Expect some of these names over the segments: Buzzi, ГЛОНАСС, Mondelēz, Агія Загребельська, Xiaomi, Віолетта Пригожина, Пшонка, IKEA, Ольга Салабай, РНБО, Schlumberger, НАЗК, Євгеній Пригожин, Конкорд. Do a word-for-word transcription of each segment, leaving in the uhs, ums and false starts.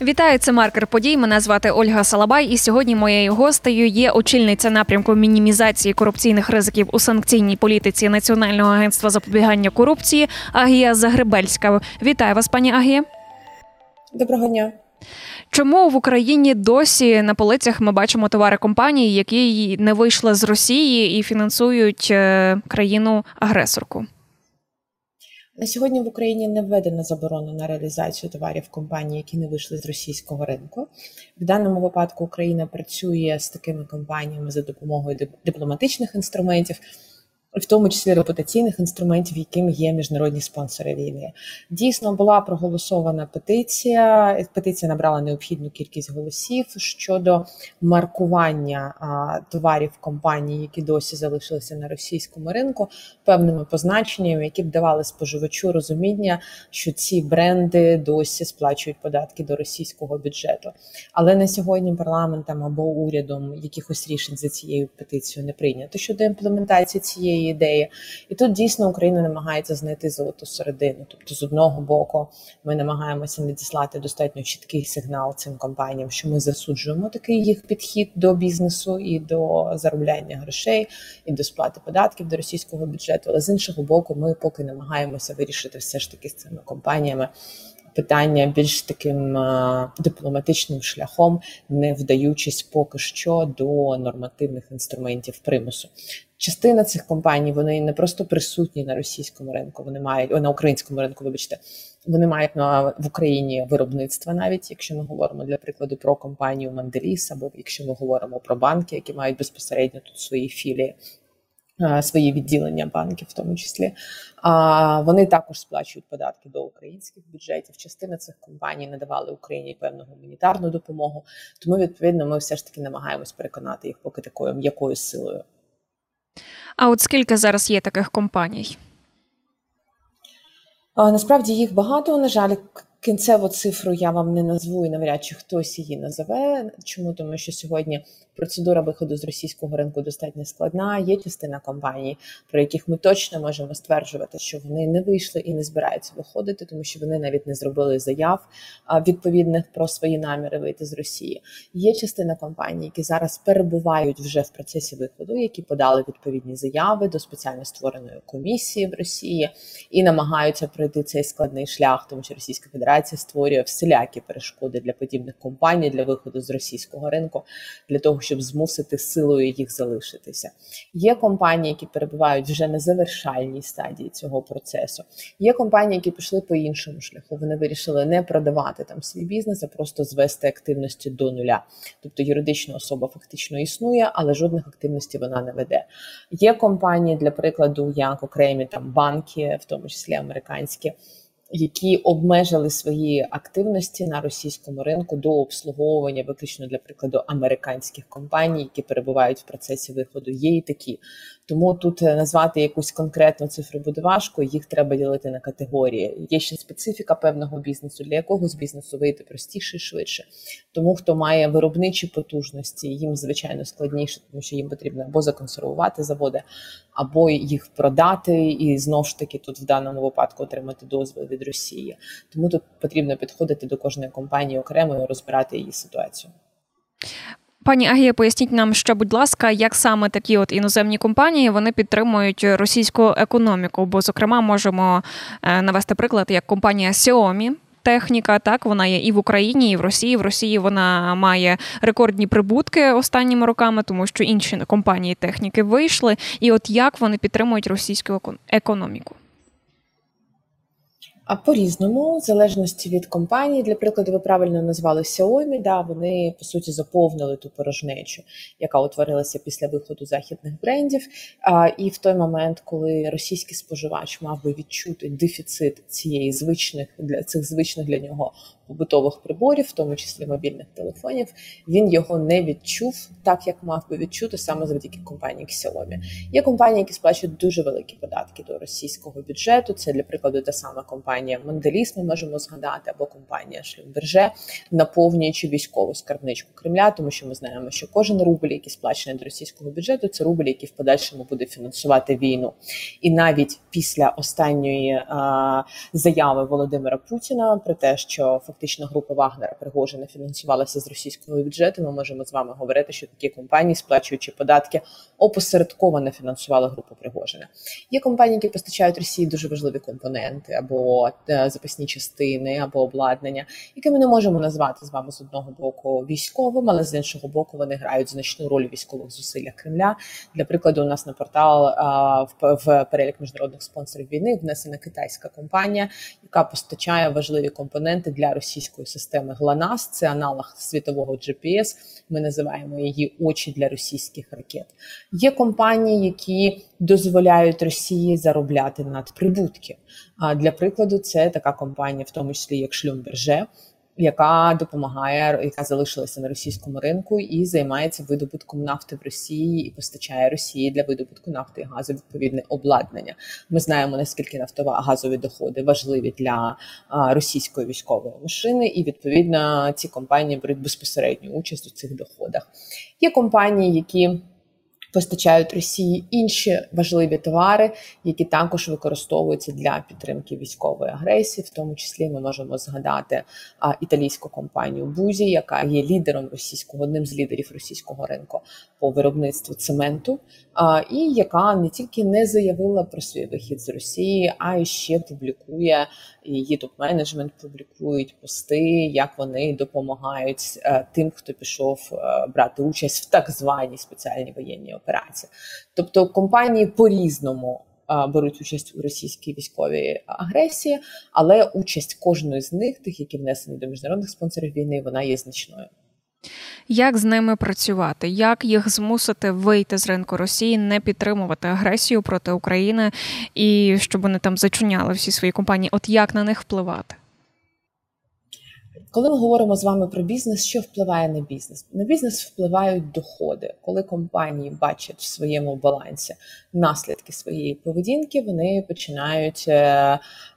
Вітаю, це «Маркер подій». Мене звати Ольга Салабай, і сьогодні моєю гостею є очільниця напрямку мінімізації корупційних ризиків у санкційній політиці Національного агентства запобігання корупції Агія Загребельська. Вітаю вас, пані Агія. Доброго дня. Чому в Україні досі на полицях ми бачимо товари компаній, які не вийшли з Росії і фінансують країну-агресорку? На сьогодні в Україні не введена заборона на реалізацію товарів компаній, які не вийшли з російського ринку. В даному випадку Україна працює з такими компаніями за допомогою дипломатичних інструментів, в тому числі репутаційних інструментів, якими є міжнародні спонсори війни. Дійсно, була проголосована петиція, петиція набрала необхідну кількість голосів щодо маркування а, товарів компаній, які досі залишилися на російському ринку, певними позначеннями, які б давали споживачу розуміння, що ці бренди досі сплачують податки до російського бюджету. Але на сьогодні парламентом або урядом якихось рішень за цією петицією не прийнято щодо імплементації цієї ідеї. І тут дійсно Україна намагається знайти золоту середину. Тобто, з одного боку, ми намагаємося надіслати достатньо чіткий сигнал цим компаніям, що ми засуджуємо такий їх підхід до бізнесу і до заробляння грошей, і до сплати податків до російського бюджету. Але з іншого боку, ми поки намагаємося вирішити все ж таки з цими компаніями питання більш таким дипломатичним шляхом, не вдаючись поки що до нормативних інструментів примусу. Частина цих компаній, вони не просто присутні на російському ринку, вони мають, о, на українському ринку, вибачте, вони мають на, в Україні виробництва навіть, якщо ми говоримо, для прикладу, про компанію Mondelēz, або якщо ми говоримо про банки, які мають безпосередньо тут свої філії, свої відділення банків в тому числі. А вони також сплачують податки до українських бюджетів. Частина цих компаній надавали Україні певну гуманітарну допомогу. Тому, відповідно, ми все ж таки намагаємось переконати їх поки такою м'якою силою. А от скільки зараз є таких компаній? А, насправді їх багато, на жаль. Кінцеву цифру я вам не назву і навряд чи хтось її назове. Чому? Тому що сьогодні процедура виходу з російського ринку достатньо складна. Є частина компаній, про яких ми точно можемо стверджувати, що вони не вийшли і не збираються виходити, тому що вони навіть не зробили заяв відповідних про свої наміри вийти з Росії. Є частина компаній, які зараз перебувають вже в процесі виходу, які подали відповідні заяви до спеціально створеної комісії в Росії і намагаються пройти цей складний шлях, тому що Російська Федерація створює всілякі перешкоди для подібних компаній, для виходу з російського ринку, для того, щоб змусити силою їх залишитися. Є компанії, які перебувають вже на завершальній стадії цього процесу. Є компанії, які пішли по іншому шляху. Вони вирішили не продавати там свій бізнес, а просто звести активності до нуля. Тобто юридична особа фактично існує, але жодних активностей вона не веде. Є компанії, для прикладу, як окремі там банки, в тому числі американські, які обмежили свої активності на російському ринку до обслуговування виключно, для прикладу, американських компаній, які перебувають в процесі виходу. Є і такі. Тому тут назвати якусь конкретну цифру буде важко, їх треба ділити на категорії. Є ще специфіка певного бізнесу, для якого з бізнесу вийти простіше і швидше. Тому, хто має виробничі потужності, їм, звичайно, складніше, тому що їм потрібно або законсервувати заводи, або їх продати і, знову ж таки, тут в даному випадку отримати дозвіл від Росії. Тому тут потрібно підходити до кожної компанії окремо і розбирати її ситуацію. Пані Агія, поясніть нам, що, будь ласка, як саме такі от іноземні компанії, вони підтримують російську економіку? Бо, зокрема, можемо навести приклад, як компанія Xiaomi, техніка, так, вона є і в Україні, і в Росії. В Росії вона має рекордні прибутки останніми роками, тому що інші компанії техніки вийшли. І от як вони підтримують російську економіку? А по-різному, в залежності від компанії, для прикладу, ви правильно назвали Xiaomi, да, вони, по суті, заповнили ту порожнечу, яка утворилася після виходу західних брендів. А, і в той момент, коли російський споживач мав би відчути дефіцит цієї звичних, для цих звичних для нього побутових приборів, в тому числі мобільних телефонів, він його не відчув так, як мав би відчути саме завдяки компанії Xiaomi. Є компанії, які сплачують дуже великі податки до російського бюджету, це, для прикладу, та сама компанія Mondelēz, ми можемо згадати, або компанія Schlumberger, наповнюючи військову скарбничку Кремля, тому що ми знаємо, що кожен рубль, який сплачений до російського бюджету, це рубль, який в подальшому буде фінансувати війну. І навіть після останньої а, заяви Володимира Путіна про те, що фактично група Вагнера Пригожина фінансувалася з російського бюджету, ми можемо з вами говорити, що такі компанії, сплачуючи податки, опосередковано фінансували групу Пригожина. Є компанії, які постачають Росії дуже важливі компоненти або запасні частини, або обладнання, які ми не можемо назвати з вами з одного боку військовим, але з іншого боку вони грають значну роль у військових зусиллях Кремля. Для прикладу, у нас на портал в перелік міжнародних спонсорів війни внесена китайська компанія, яка постачає важливі компоненти для російської системи ГЛОНАСС, це аналог світового джі пі ес, ми називаємо її очі для російських ракет. Є компанії, які дозволяють Росії заробляти надприбутки. Для прикладу, це така компанія, в тому числі як Schlumberger, яка допомагає, яка залишилася на російському ринку і займається видобутком нафти в Росії і постачає Росії для видобутку нафти і газу відповідне обладнання. Ми знаємо, наскільки нафтово-газові доходи важливі для російської військової машини, і відповідно ці компанії беруть безпосередню участь у цих доходах. Є компанії, які постачають Росії інші важливі товари, які також використовуються для підтримки військової агресії. В тому числі ми можемо згадати а, італійську компанію Buzzi, яка є лідером російського, одним з лідерів російського ринку по виробництву цементу, а, і яка не тільки не заявила про свій вихід з Росії, а й ще публікує, її топ-менеджмент публікують пости, як вони допомагають а, тим, хто пішов а, брати участь в так званій спеціальній воєнній операції. Тобто компанії по-різному а, беруть участь у російській військовій агресії, але участь кожної з них, тих, які внесені до міжнародних спонсорів війни, вона є значною. Як з ними працювати? Як їх змусити вийти з ринку Росії, не підтримувати агресію проти України і щоб вони там зачиняли всі свої компанії? От як на них впливати? Коли ми говоримо з вами про бізнес, що впливає на бізнес? На бізнес впливають доходи. Коли компанії бачать в своєму балансі наслідки своєї поведінки, вони починають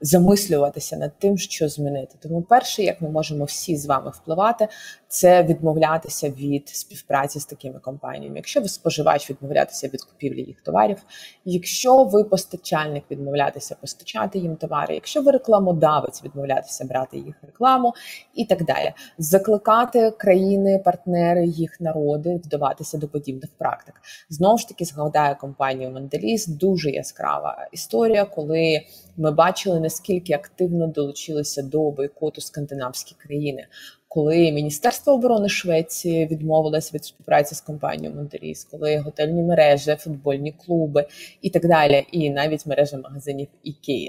замислюватися над тим, що змінити. Тому перше, як ми можемо всі з вами впливати, це відмовлятися від співпраці з такими компаніями. Якщо ви споживач, відмовлятися від купівлі їх товарів, якщо ви постачальник, відмовлятися постачати їм товари, якщо ви рекламодавець, відмовлятися брати їх рекламу і так далі. Закликати країни, партнери, їх народи вдаватися до подібних практик. Знову ж таки, згадаю компанію Mondelēz, дуже яскрава історія, коли ми бачили, наскільки активно долучилися до бойкоту скандинавські країни. Коли Міністерство оборони Швеції відмовилось від співпраці з компанією Mondelēz, коли готельні мережі, футбольні клуби і так далі, і навіть мережа магазинів IKEA.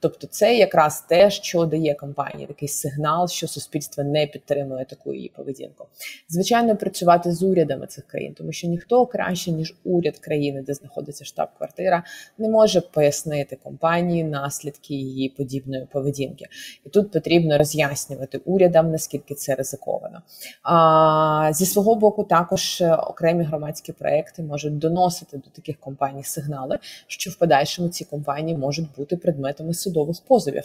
Тобто це якраз те, що дає компанії такий сигнал, що суспільство не підтримує таку її поведінку. Звичайно, працювати з урядами цих країн, тому що ніхто краще, ніж уряд країни, де знаходиться штаб-квартира, не може пояснити компанії наслідки її подібної поведінки. І тут потрібно роз'яснювати урядам, наскільки це це ризиковано. А, зі свого боку, також окремі громадські проекти можуть доносити до таких компаній сигнали, що в подальшому ці компанії можуть бути предметами судових позовів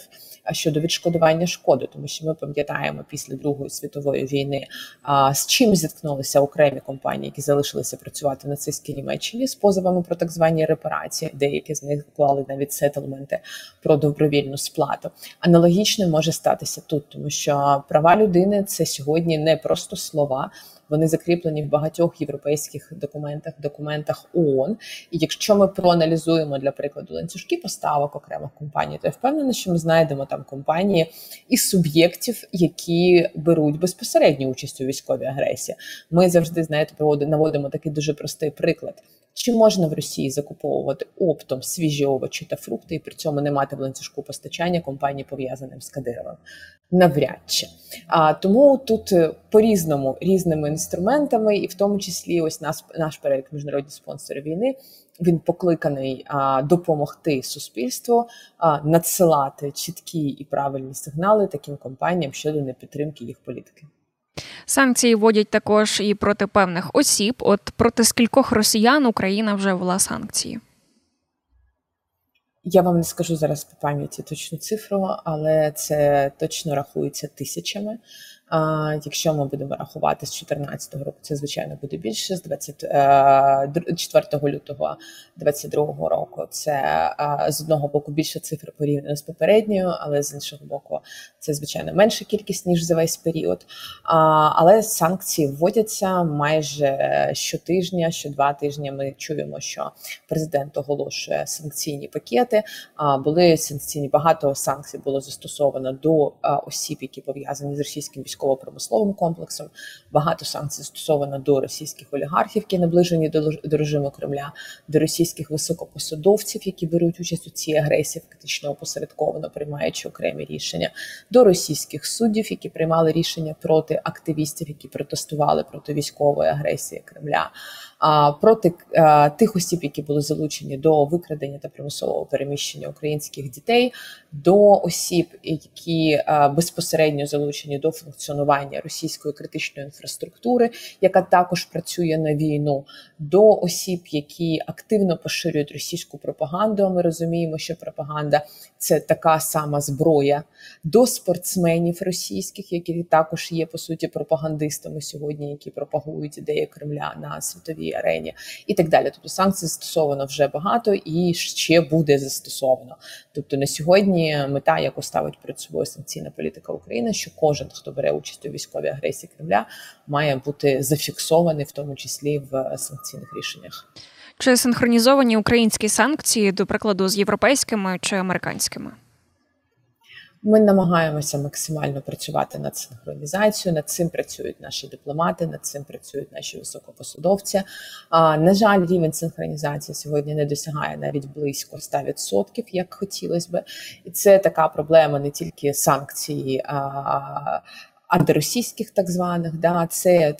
щодо відшкодування шкоди, тому що ми пам'ятаємо після Другої світової війни, а, з чим зіткнулися окремі компанії, які залишилися працювати в нацистській Німеччині, з позовами про так звані репарації, деякі з них клали навіть сетельменти про добровільну сплату. Аналогічно може статися тут, тому що права людини це сьогодні не просто слова, вони закріплені в багатьох європейських документах, документах ООН. І якщо ми проаналізуємо, для прикладу, ланцюжки поставок окремих компаній, то я впевнена, що ми знайдемо там компанії і суб'єктів, які беруть безпосередню участь у військовій агресії. Ми завжди, знаєте, наводимо такий дуже простий приклад. Чи можна в Росії закуповувати оптом свіжі овочі та фрукти і при цьому не мати в ланцюжку постачання компанії, пов'язаним з Кадировим? Навряд чи. А, тому тут по-різному, різними інструментами, і в тому числі ось нас, наш перелік міжнародних спонсорів війни, він покликаний а, допомогти суспільству а, надсилати чіткі і правильні сигнали таким компаніям щодо непідтримки їх політики. Санкції вводять також і проти певних осіб. От проти скількох росіян Україна вже ввела санкції? Я вам не скажу зараз по пам'яті точну цифру, але це точно рахується тисячами. Якщо ми будемо рахувати з дві тисячі чотирнадцятого року, це, звичайно, буде більше. З двадцять четвертого лютого дві тисячі двадцять другого року це, з одного боку, більше цифр порівняно з попередньою, але з іншого боку, це, звичайно, менша кількість, ніж за весь період. Але санкції вводяться майже щотижня, щодва тижні ми чуємо, що президент оголошує санкційні пакети. Були санкційні, багато санкцій було застосовано до осіб, які пов'язані з російським військово-промисловим комплексом. Багато санкцій застосовано до російських олігархів, які наближені до режиму Кремля, до російських високопосадовців, які беруть участь у цій агресії, фактично опосередковано приймаючи окремі рішення, до російських суддів, які приймали рішення проти активістів, які протестували проти військової агресії Кремля, проти тих осіб, які були залучені до викрадення та примусового переміщення українських дітей, до осіб, які безпосередньо залучені до функціонування російської критичної інфраструктури, яка також працює на війну, до осіб, які активно поширюють російську пропаганду, а ми розуміємо, що пропаганда – це така сама зброя, до спортсменів російських, які також є, по суті, пропагандистами сьогодні, які пропагують ідеї Кремля на світовій арені і так далі. Тобто санкцій застосовано вже багато і ще буде застосовано. Тобто на сьогодні мета, яку ставить перед собою санкційна політика України, що кожен, хто бере участь у військовій агресії Кремля, має бути зафіксований, в тому числі в санкційних рішеннях. Чи синхронізовані українські санкції, до прикладу, з європейськими чи американськими? Ми намагаємося максимально працювати над синхронізацією, над цим працюють наші дипломати, над цим працюють наші високопосадовці. А, на жаль, рівень синхронізації сьогодні не досягає навіть близько ста відсотків, як хотілося би. І це така проблема не тільки санкції, а антиросійських так званих, да, це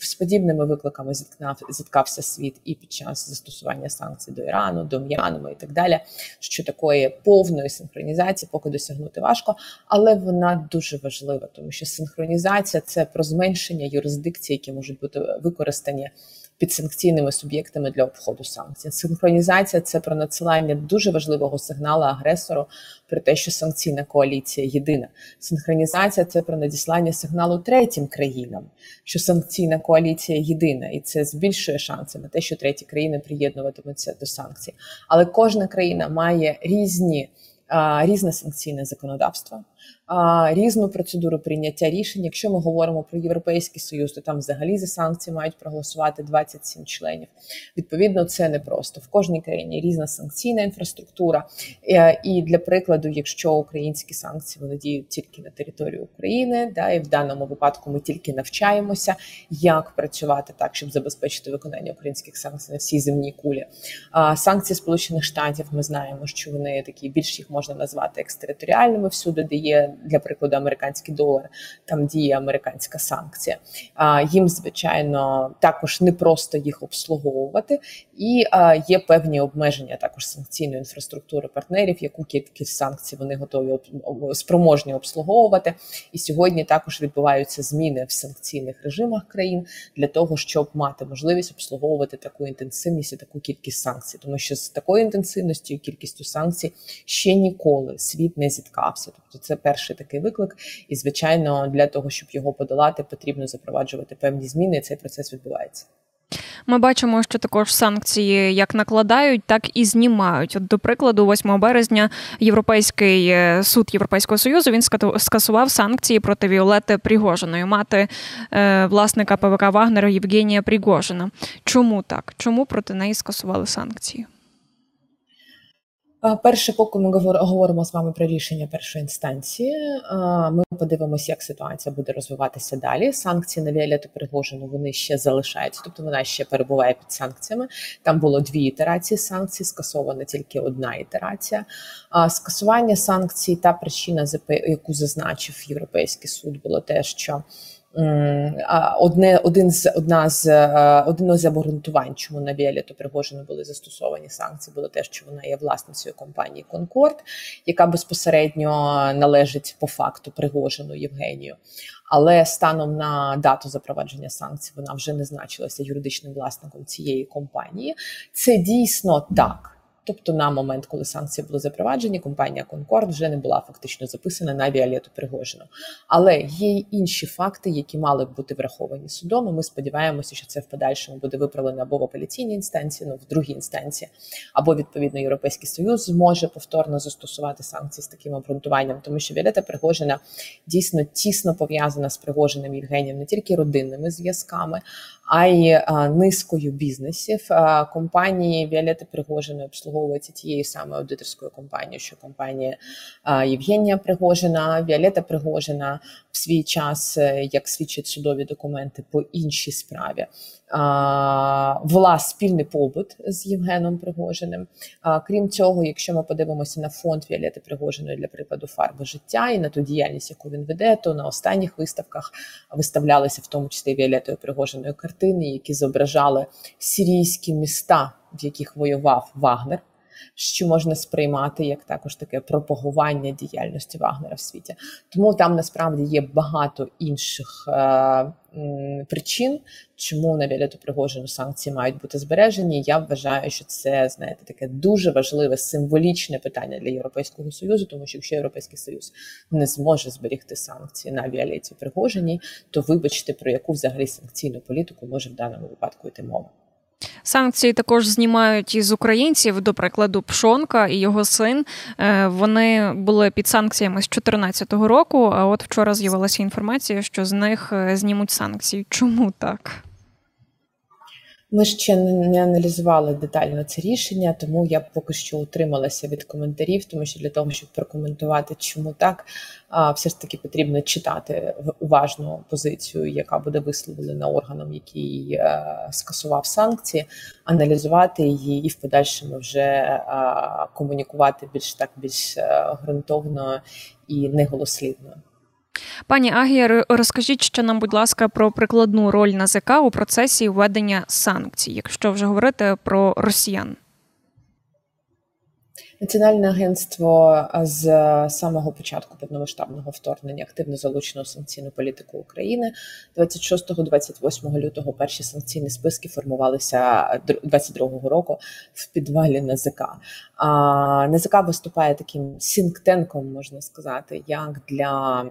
з подібними викликами зіткнав, зіткався світ і під час застосування санкцій до Ірану, до М'янми і так далі, що такої повної синхронізації поки досягнути важко, але вона дуже важлива, тому що синхронізація – це про зменшення юрисдикцій, які можуть бути використані під санкційними суб'єктами для обходу санкцій. Синхронізація – це про надсилання дуже важливого сигналу агресору про те, що санкційна коаліція єдина. Синхронізація – це про надіслання сигналу третім країнам, що санкційна коаліція єдина, і це збільшує шанси на те, що треті країни приєднуватимуться до санкцій. Але кожна країна має різні, різне санкційне законодавство, різну процедуру прийняття рішень. Якщо ми говоримо про Європейський Союз, то там взагалі за санкції мають проголосувати двадцять сім членів. Відповідно, це непросто. В кожній країні різна санкційна інфраструктура. І, для прикладу, якщо українські санкції, вони діють тільки на території України, да, і в даному випадку ми тільки навчаємося, як працювати так, щоб забезпечити виконання українських санкцій на всій земній кулі. А санкції Сполучених Штатів, ми знаємо, що вони такі, більш їх можна назвати екстериторіальними, всюди, де є, для прикладу, американський долар, там діє американська санкція. Їм, звичайно, також непросто їх обслуговувати, і є певні обмеження також санкційної інфраструктури партнерів, яку кількість санкцій вони готові, спроможні обслуговувати. І сьогодні також відбуваються зміни в санкційних режимах країн для того, щоб мати можливість обслуговувати таку інтенсивність і таку кількість санкцій. Тому що з такою інтенсивністю і кількістю санкцій ще ніколи світ не зіткався. Тобто це перший такий виклик, і, звичайно, для того, щоб його подолати, потрібно запроваджувати певні зміни, і цей процес відбувається. Ми бачимо, що також санкції як накладають, так і знімають. От, до прикладу, восьмого березня Європейський суд Європейського Союзу, він скасував санкції проти Віолетти Пригожиної, мати е, власника ПВК Вагнера Євгенія Пригожина. Чому так? Чому проти неї скасували санкції? Перше, поки ми говоримо з вами про рішення першої інстанції, ми подивимося, як ситуація буде розвиватися далі. Санкції на Віолетту Пригожину, вони ще залишаються, тобто вона ще перебуває під санкціями. Там було дві ітерації санкцій, скасована тільки одна ітерація. Скасування санкцій, та причина, яку зазначив Європейський суд, було те, що Одне, один з, одна з, один з обґрунтувань, чому на Віолетту Пригожину були застосовані санкції, було те, що вона є власницею компанії «Конкорд», яка безпосередньо належить по факту Пригожину Євгенію. Але станом на дату запровадження санкцій вона вже не значилася юридичним власником цієї компанії. Це дійсно так. Тобто на момент, коли санкції були запроваджені, компанія «Конкорд» вже не була фактично записана на Віолетту Пригожину. Але є й інші факти, які мали б бути враховані судом, і ми сподіваємося, що це в подальшому буде виправлено або в апеляційній інстанції, ну, в другій інстанції, або, відповідно, Європейський Союз зможе повторно застосувати санкції з таким обґрунтуванням, тому що Віолетта Пригожина дійсно тісно пов'язана з Пригожиним Євгенієм не тільки родинними зв'язками, а й а, низкою бізнесів. А, компанії Віолетти Пригожини обслуговуються тією саме аудиторською компанією, що компанія а, Євгенія Пригожина. Віолетта Пригожина в свій час, як свідчать судові документи по іншій справі, а, вела спільний побут з Євгеном Пригожиним. А, крім цього, якщо ми подивимося на фонд Віолетти Пригожиної для прикладу «Фарби життя» і на ту діяльність, яку він веде, то на останніх виставках виставлялися в тому числі Віолеттою Пригожиною картини, які зображали сирійські міста, в яких воював Вагнер, що можна сприймати як також таке пропагування діяльності Вагнера в світі. Тому там насправді є багато інших е причин, чому на Віолетту Пригожину санкції мають бути збережені. Я вважаю, що це, знаєте, таке дуже важливе символічне питання для Європейського Союзу, тому що якщо Європейський Союз не зможе зберігти санкції на Віолетті Пригожиній, то вибачте, про яку взагалі санкційну політику може в даному випадку йти мова. Санкції також знімають із українців, до прикладу, Пшонка і його син. Вони були під санкціями з дві тисячі чотирнадцятого року, а от вчора з'явилася інформація, що з них знімуть санкції. Чому так? Ми ще не аналізували детально це рішення, тому я поки що утрималася від коментарів, тому що для того, щоб прокоментувати, чому так, все ж таки потрібно читати уважно позицію, яка буде висловлена органом, який скасував санкції, аналізувати її і в подальшому вже комунікувати більш так, більш ґрунтовно і неголослідно. Пані Агія, розкажіть ще нам, будь ласка, про прикладну роль НАЗК у процесі введення санкцій, якщо вже говорити про росіян. Національне агентство з самого початку повномасштабного вторгнення активно залучено у санкційну політику України. двадцять шостого - двадцять восьмого лютого перші санкційні списки формувалися двадцять другого року в підвалі НАЗК. НАЗК виступає таким сінктенком, можна сказати, як для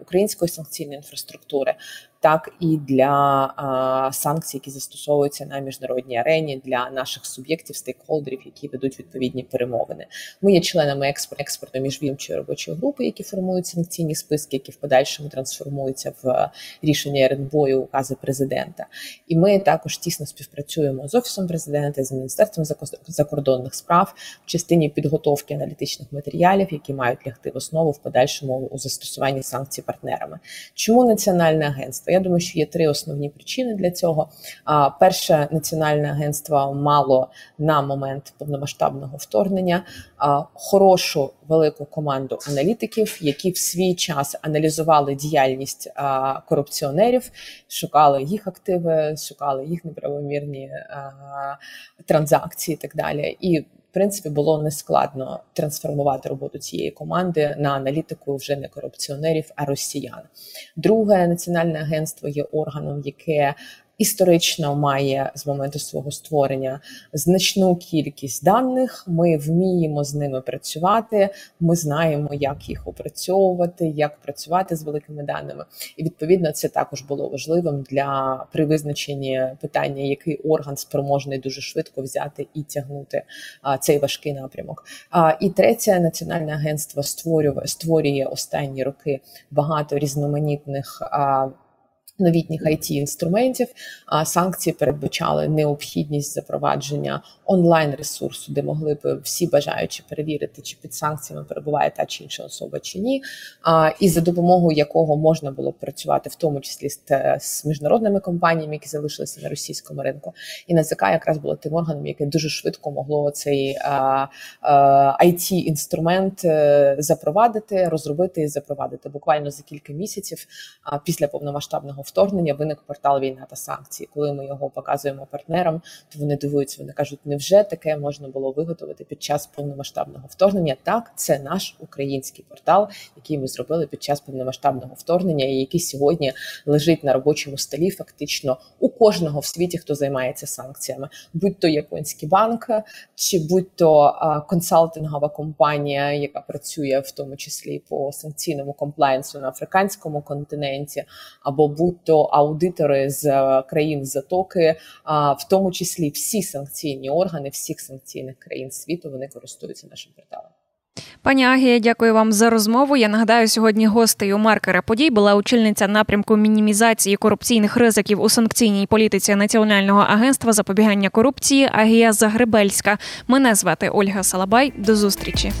української санкційної інфраструктури, так і для а, санкцій, які застосовуються на міжнародній арені, для наших суб'єктів, стейкхолдерів, які ведуть відповідні перемовини. Ми є членами експорт, експорту міжвідомчої робочої групи, які формують санкційні списки, які в подальшому трансформуються в рішення РНБО і укази президента. І ми також тісно співпрацюємо з Офісом президента, з Міністерством закордонних справ в частині підготовки аналітичних матеріалів, які мають лягти в основу в подальшому у застосуванні санкцій партнерами. Чому національне агентство? Я думаю, що є три основні причини для цього. А, перше, національне агентство мало на момент повномасштабного вторгнення а, хорошу велику команду аналітиків, які в свій час аналізували діяльність а, корупціонерів, шукали їх активи, шукали їх неправомірні а, транзакції і так далі. І в принципі, було нескладно трансформувати роботу цієї команди на аналітику вже не корупціонерів, а росіян. Друге, національне агентство є органом, яке історично має з моменту свого створення значну кількість даних, ми вміємо з ними працювати, ми знаємо, як їх опрацьовувати, як працювати з великими даними. І, відповідно, це також було важливим для при визначенні питання, який орган спроможний дуже швидко взяти і тягнути а, цей важкий напрямок. А, і третє, Національне агентство створює, створює останні роки багато різноманітних а, новітніх ай ті-інструментів. Санкції передбачали необхідність запровадження онлайн-ресурсу, де могли б всі бажаючі перевірити, чи під санкціями перебуває та чи інша особа, чи ні, і за допомогою якого можна було працювати в тому числі з міжнародними компаніями, які залишилися на російському ринку. І НАЗК якраз було тим органом, яке дуже швидко могло цей ай ті-інструмент запровадити, розробити і запровадити. Буквально за кілька місяців після повномасштабного вторгнення виник портал «Війна та санкції». Коли ми його показуємо партнерам, то вони дивуються, вони кажуть, невже таке можна було виготовити під час повномасштабного вторгнення? Так, це наш український портал, який ми зробили під час повномасштабного вторгнення і який сьогодні лежить на робочому столі фактично у кожного в світі, хто займається санкціями. Будь-то японський банк, чи будь-то консалтингова компанія, яка працює в тому числі по санкційному комплаєнсу на африканському континенті, або будь-то аудитори з країн Затоки, в тому числі всі санкційні органи всіх санкційних країн світу, вони користуються нашим порталом. Пані Агія, дякую вам за розмову. Я нагадаю, сьогодні гостею «Маркера подій» була очільниця напрямку мінімізації корупційних ризиків у санкційній політиці Національного агентства запобігання корупції Агія Загребельська. Мене звати Ольга Салабай. До зустрічі.